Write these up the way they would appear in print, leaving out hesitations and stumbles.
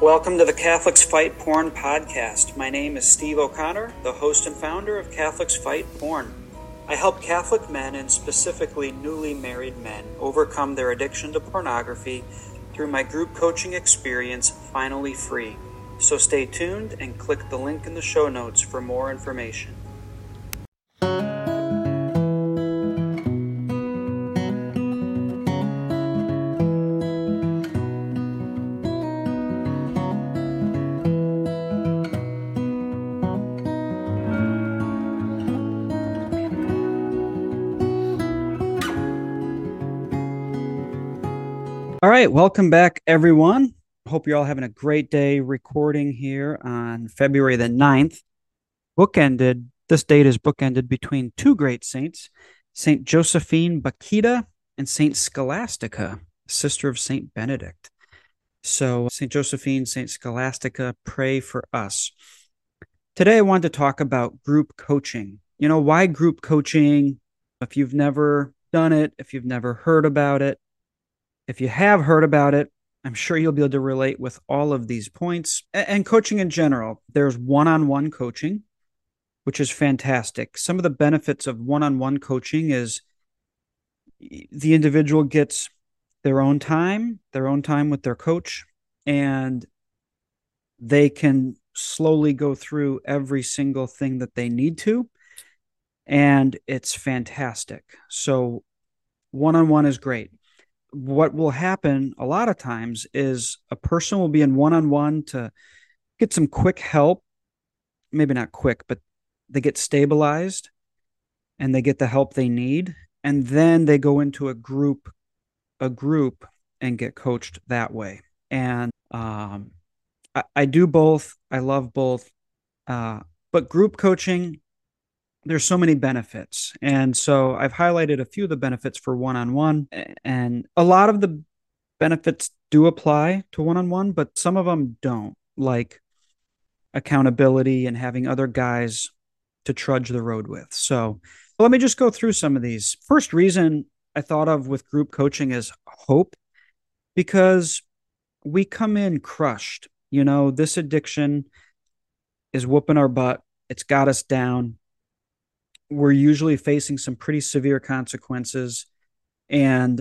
Welcome to the Catholics Fight Porn podcast. My name is Steve O'Connor, the host and founder of Catholics Fight Porn. I help Catholic men, and specifically newly married men, overcome their addiction to pornography through my group coaching experience, Finally Free. So stay tuned and click the link in the show notes for more information. All right, welcome back, everyone. Hope you're all having a great day recording here on February the 9th. This date is bookended between two great saints, St. Josephine Bakhita and St. Scholastica, sister of St. Benedict. So St. Josephine, St. Scholastica, pray for us. Today I want to talk about group coaching. You know, why group coaching? If you've never done it, if you've never heard about it, if you have heard about it, I'm sure you'll be able to relate with all of these points. And coaching in general, there's one-on-one coaching, which is fantastic. Some of the benefits of one-on-one coaching is the individual gets their own time with their coach, and they can slowly go through every single thing that they need to, and it's fantastic. So one-on-one is great. What will happen a lot of times is a person will be in one-on-one to get some quick help, maybe not quick, but they get stabilized and they get the help they need. And then they go into a group and get coached that way. And I do both. I love both. But group coaching, there's so many benefits. And so I've highlighted a few of the benefits for one-on-one, and a lot of the benefits do apply to one-on-one, but some of them don't, like accountability and having other guys to trudge the road with. So let me just go through some of these. First reason I thought of with group coaching is hope, because we come in crushed. You know, this addiction is whooping our butt. It's got us down. We're usually facing some pretty severe consequences, and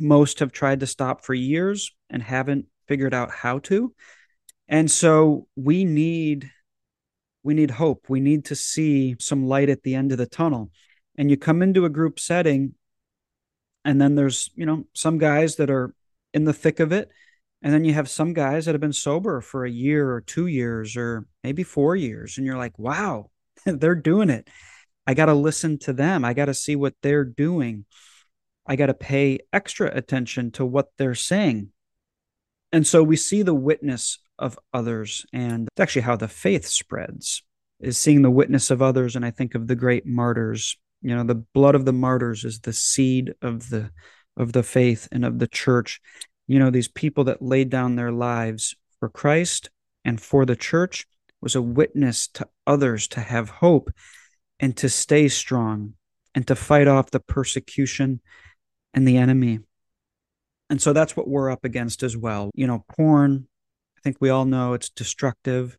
most have tried to stop for years and haven't figured out how to. And so we need hope. We need to see some light at the end of the tunnel. And you come into a group setting, and then there's, you know, some guys that are in the thick of it. And then you have some guys that have been sober for a year or 2 years or maybe 4 years. And you're like, wow, they're doing it. I got to listen to them. I got to see what they're doing. I got to pay extra attention to what they're saying. And so we see the witness of others. And it's actually how the faith spreads, is seeing the witness of others. And I think of the great martyrs. You know, the blood of the martyrs is the seed of the faith and of the church. You know, these people that laid down their lives for Christ and for the church was a witness to others to have hope and to stay strong and to fight off the persecution and the enemy. And so that's what we're up against as well. You know, porn, I think we all know it's destructive,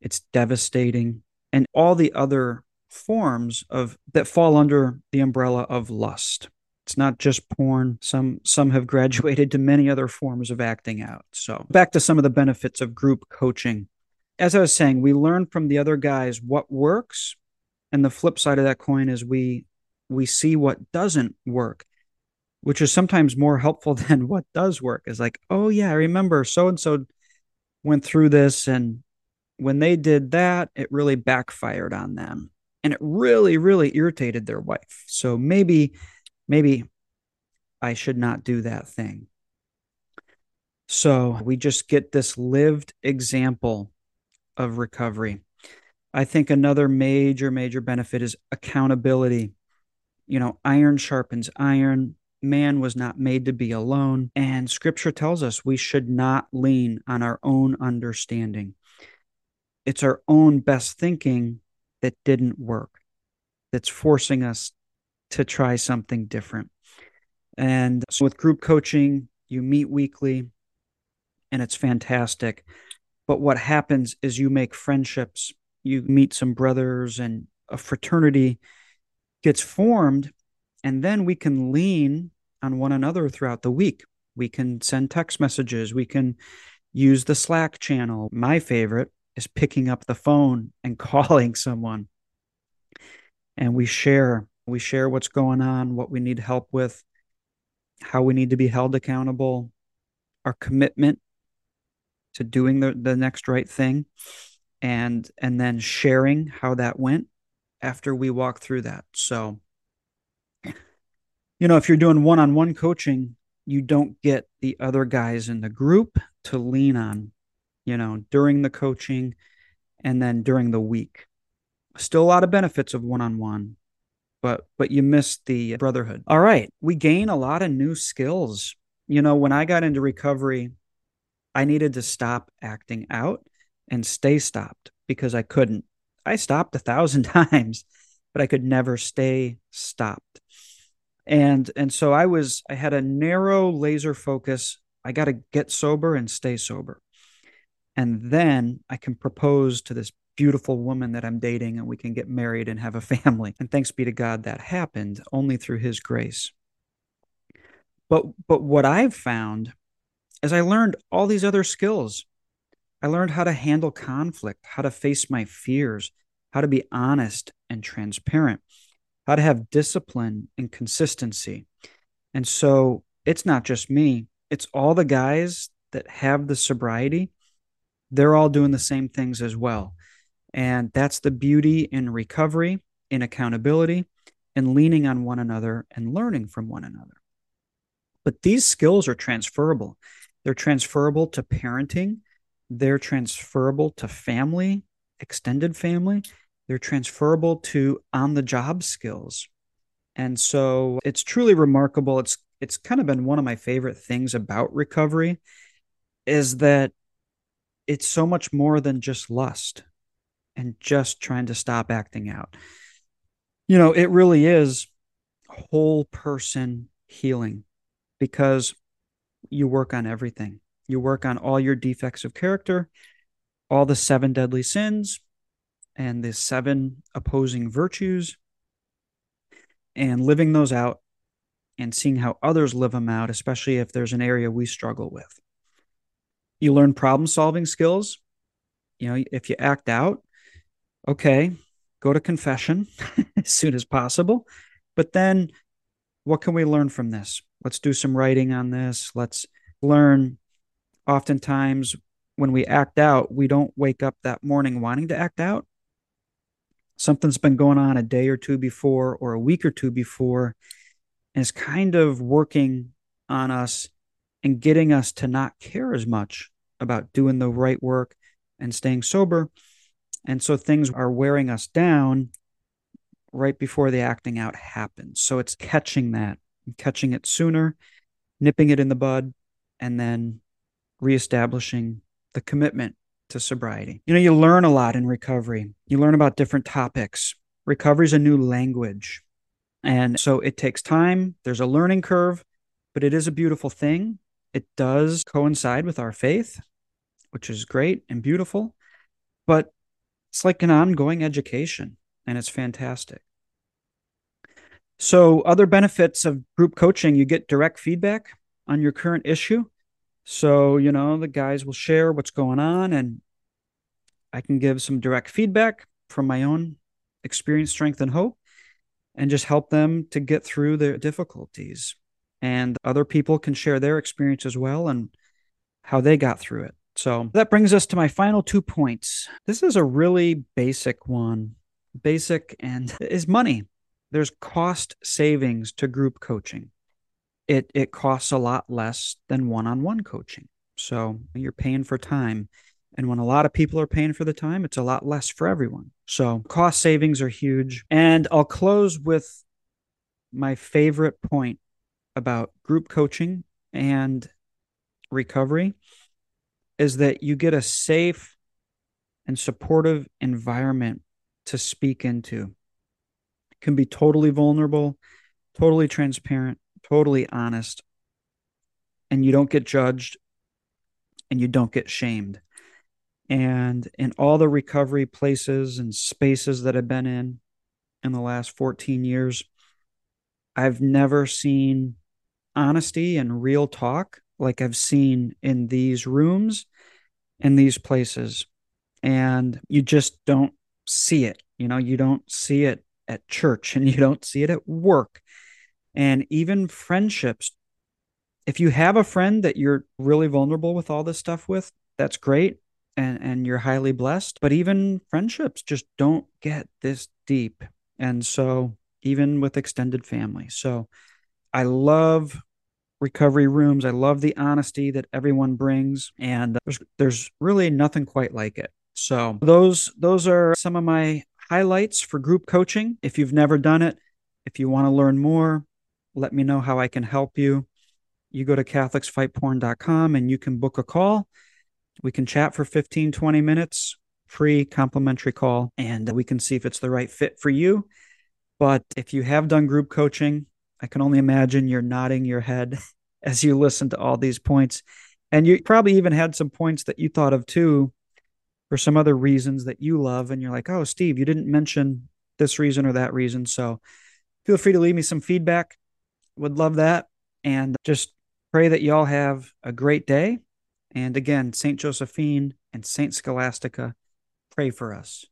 it's devastating, and all the other forms of that fall under the umbrella of lust. It's not just porn. Some have graduated to many other forms of acting out. So back to some of the benefits of group coaching. As I was saying, we learn from the other guys what works, and the flip side of that coin is we see what doesn't work, which is sometimes more helpful than what does work. It's like, oh yeah, I remember so-and-so went through this, and when they did that, it really backfired on them, and it really, really irritated their wife. So maybe I should not do that thing. So we just get this lived example of recovery. I think another major benefit is accountability. You know, iron sharpens iron. Man was not made to be alone. And scripture tells us we should not lean on our own understanding. It's our own best thinking that didn't work, that's forcing us to try something different. And so with group coaching, you meet weekly and it's fantastic. But what happens is you make friendships, you meet some brothers, and a fraternity gets formed, and then we can lean on one another throughout the week. We can send text messages. We can use the Slack channel. My favorite is picking up the phone and calling someone. And we share what's going on, what we need help with, how we need to be held accountable, our commitment to doing the next right thing, and then sharing how that went after we walk through that. So, you know, if you're doing one-on-one coaching, you don't get the other guys in the group to lean on, you know, during the coaching and then during the week. Still a lot of benefits of one-on-one, but you miss the brotherhood. All right. We gain a lot of new skills. You know, when I got into recovery, I needed to stop acting out and stay stopped because I couldn't. I stopped 1,000 times, but I could never stay stopped. And so I had a narrow laser focus. I got to get sober and stay sober. And then I can propose to this beautiful woman that I'm dating and we can get married and have a family. And thanks be to God that happened only through his grace. But what I've found is I learned all these other skills. I learned how to handle conflict, how to face my fears, how to be honest and transparent, how to have discipline and consistency. And so it's not just me. It's all the guys that have the sobriety. They're all doing the same things as well. And that's the beauty in recovery, in accountability, and leaning on one another and learning from one another. But these skills are transferable. They're transferable to parenting. They're transferable to family, extended family. They're transferable to on-the-job skills. And so it's truly remarkable. It's kind of been one of my favorite things about recovery is that it's so much more than just lust and just trying to stop acting out. You know, it really is whole person healing because you work on everything. You work on all your defects of character, all the 7 deadly sins, and the 7 opposing virtues, and living those out and seeing how others live them out, especially if there's an area we struggle with. You learn problem-solving skills. You know, if you act out, okay, go to confession as soon as possible. But then what can we learn from this? Let's do some writing on this. Let's learn. Oftentimes when we act out, we don't wake up that morning wanting to act out. Something's been going on a day or two before or a week or two before, and it's kind of working on us and getting us to not care as much about doing the right work and staying sober. And so things are wearing us down right before the acting out happens. So it's catching that, catching it sooner, nipping it in the bud, and then reestablishing the commitment to sobriety. You know, you learn a lot in recovery. You learn about different topics. Recovery is a new language. And so it takes time. There's a learning curve, but it is a beautiful thing. It does coincide with our faith, which is great and beautiful, but it's like an ongoing education, and it's fantastic. So other benefits of group coaching, you get direct feedback on your current issue. So, you know, the guys will share what's going on, and I can give some direct feedback from my own experience, strength, and hope, and just help them to get through their difficulties. And other people can share their experience as well and how they got through it. So that brings us to my final 2 points. This is a really basic one. Basic and is money. There's cost savings to group coaching. It costs a lot less than one-on-one coaching. So you're paying for time. And when a lot of people are paying for the time, it's a lot less for everyone. So cost savings are huge. And I'll close with my favorite point about group coaching and recovery is that you get a safe and supportive environment to speak into. It can be totally vulnerable, totally transparent, totally honest, and you don't get judged, and you don't get shamed. And in all the recovery places and spaces that I've been in the last 14 years, I've never seen honesty and real talk like I've seen in these rooms and these places. And you just don't see it. You know, you don't see it at church, and you don't see it at work. And even friendships, if you have a friend that you're really vulnerable with all this stuff with, that's great. And you're highly blessed, but even friendships just don't get this deep. And so even with extended family. So I love recovery rooms. I love the honesty that everyone brings, and there's really nothing quite like it. So those are some of my highlights for group coaching. If you've never done it, if you want to learn more, let me know how I can help you. You go to CatholicsFightPorn.com and you can book a call. We can chat for 15, 20 minutes, free complimentary call, and we can see if it's the right fit for you. But if you have done group coaching, I can only imagine you're nodding your head as you listen to all these points. And you probably even had some points that you thought of too, for some other reasons that you love. And you're like, oh, Steve, you didn't mention this reason or that reason. So feel free to leave me some feedback. Would love that. And just pray that y'all have a great day. And again, St. Josephine and St. Scholastica, pray for us.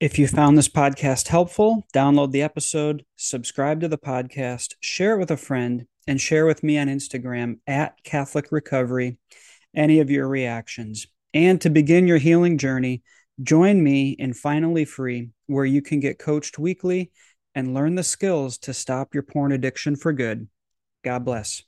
If you found this podcast helpful, download the episode, subscribe to the podcast, share it with a friend, and share with me on Instagram at Catholic Recovery any of your reactions. And to begin your healing journey, join me in Finally Free, where you can get coached weekly and learn the skills to stop your porn addiction for good. God bless.